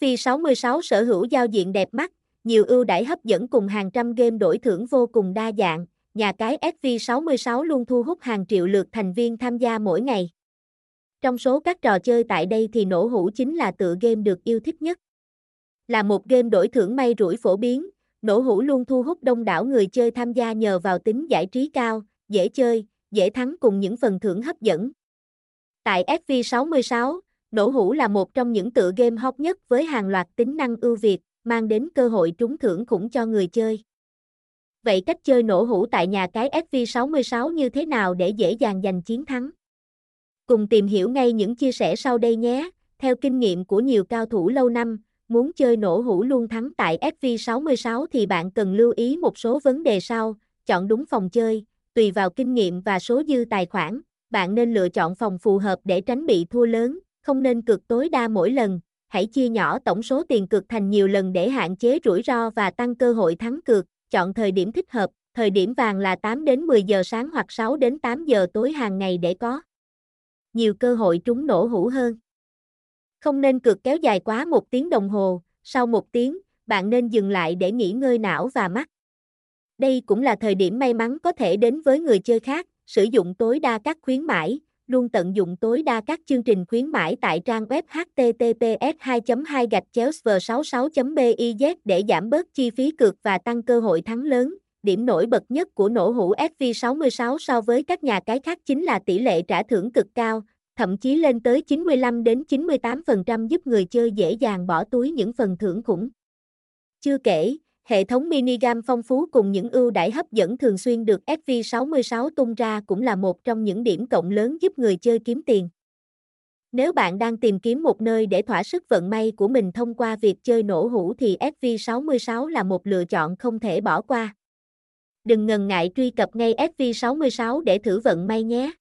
SV66 sở hữu giao diện đẹp mắt, nhiều ưu đãi hấp dẫn cùng hàng trăm game đổi thưởng vô cùng đa dạng. Nhà cái SV66 luôn thu hút hàng triệu lượt thành viên tham gia mỗi ngày. Trong số các trò chơi tại đây thì Nổ Hũ chính là tựa game được yêu thích nhất. Là một game đổi thưởng may rủi phổ biến, Nổ Hũ luôn thu hút đông đảo người chơi tham gia nhờ vào tính giải trí cao, dễ chơi, dễ thắng cùng những phần thưởng hấp dẫn. Tại SV66, Nổ Hũ là một trong những tựa game hot nhất với hàng loạt tính năng ưu việt, mang đến cơ hội trúng thưởng khủng cho người chơi. Vậy cách chơi Nổ Hũ tại nhà cái SV66 như thế nào để dễ dàng giành chiến thắng? Cùng tìm hiểu ngay những chia sẻ sau đây nhé. Theo kinh nghiệm của nhiều cao thủ lâu năm, muốn chơi Nổ Hũ luôn thắng tại SV66 thì bạn cần lưu ý một số vấn đề sau. Chọn đúng phòng chơi, tùy vào kinh nghiệm và số dư tài khoản, bạn nên lựa chọn phòng phù hợp để tránh bị thua lớn, không nên cược tối đa mỗi lần. Hãy chia nhỏ tổng số tiền cược thành nhiều lần để hạn chế rủi ro và tăng cơ hội thắng cược. Chọn thời điểm thích hợp, thời điểm vàng là 8 đến 10 giờ sáng hoặc 6 đến 8 giờ tối hàng ngày để có nhiều cơ hội trúng Nổ Hũ hơn. Không nên cược kéo dài quá 1 tiếng đồng hồ, sau 1 tiếng, bạn nên dừng lại để nghỉ ngơi não và mắt. Đây cũng là thời điểm may mắn có thể đến với người chơi khác. Sử dụng tối đa các khuyến mãi, luôn tận dụng tối đa các chương trình khuyến mãi tại trang web https://v66.biz để giảm bớt chi phí cược và tăng cơ hội thắng lớn. Điểm nổi bật nhất của Nổ Hũ SV66 so với các nhà cái khác chính là tỷ lệ trả thưởng cực cao, thậm chí lên tới 95 đến 98% giúp người chơi dễ dàng bỏ túi những phần thưởng khủng. Chưa kể, hệ thống minigame phong phú cùng những ưu đãi hấp dẫn thường xuyên được SV66 tung ra cũng là một trong những điểm cộng lớn giúp người chơi kiếm tiền. Nếu bạn đang tìm kiếm một nơi để thỏa sức vận may của mình thông qua việc chơi Nổ Hũ thì SV66 là một lựa chọn không thể bỏ qua. Đừng ngần ngại truy cập ngay SV66 để thử vận may nhé.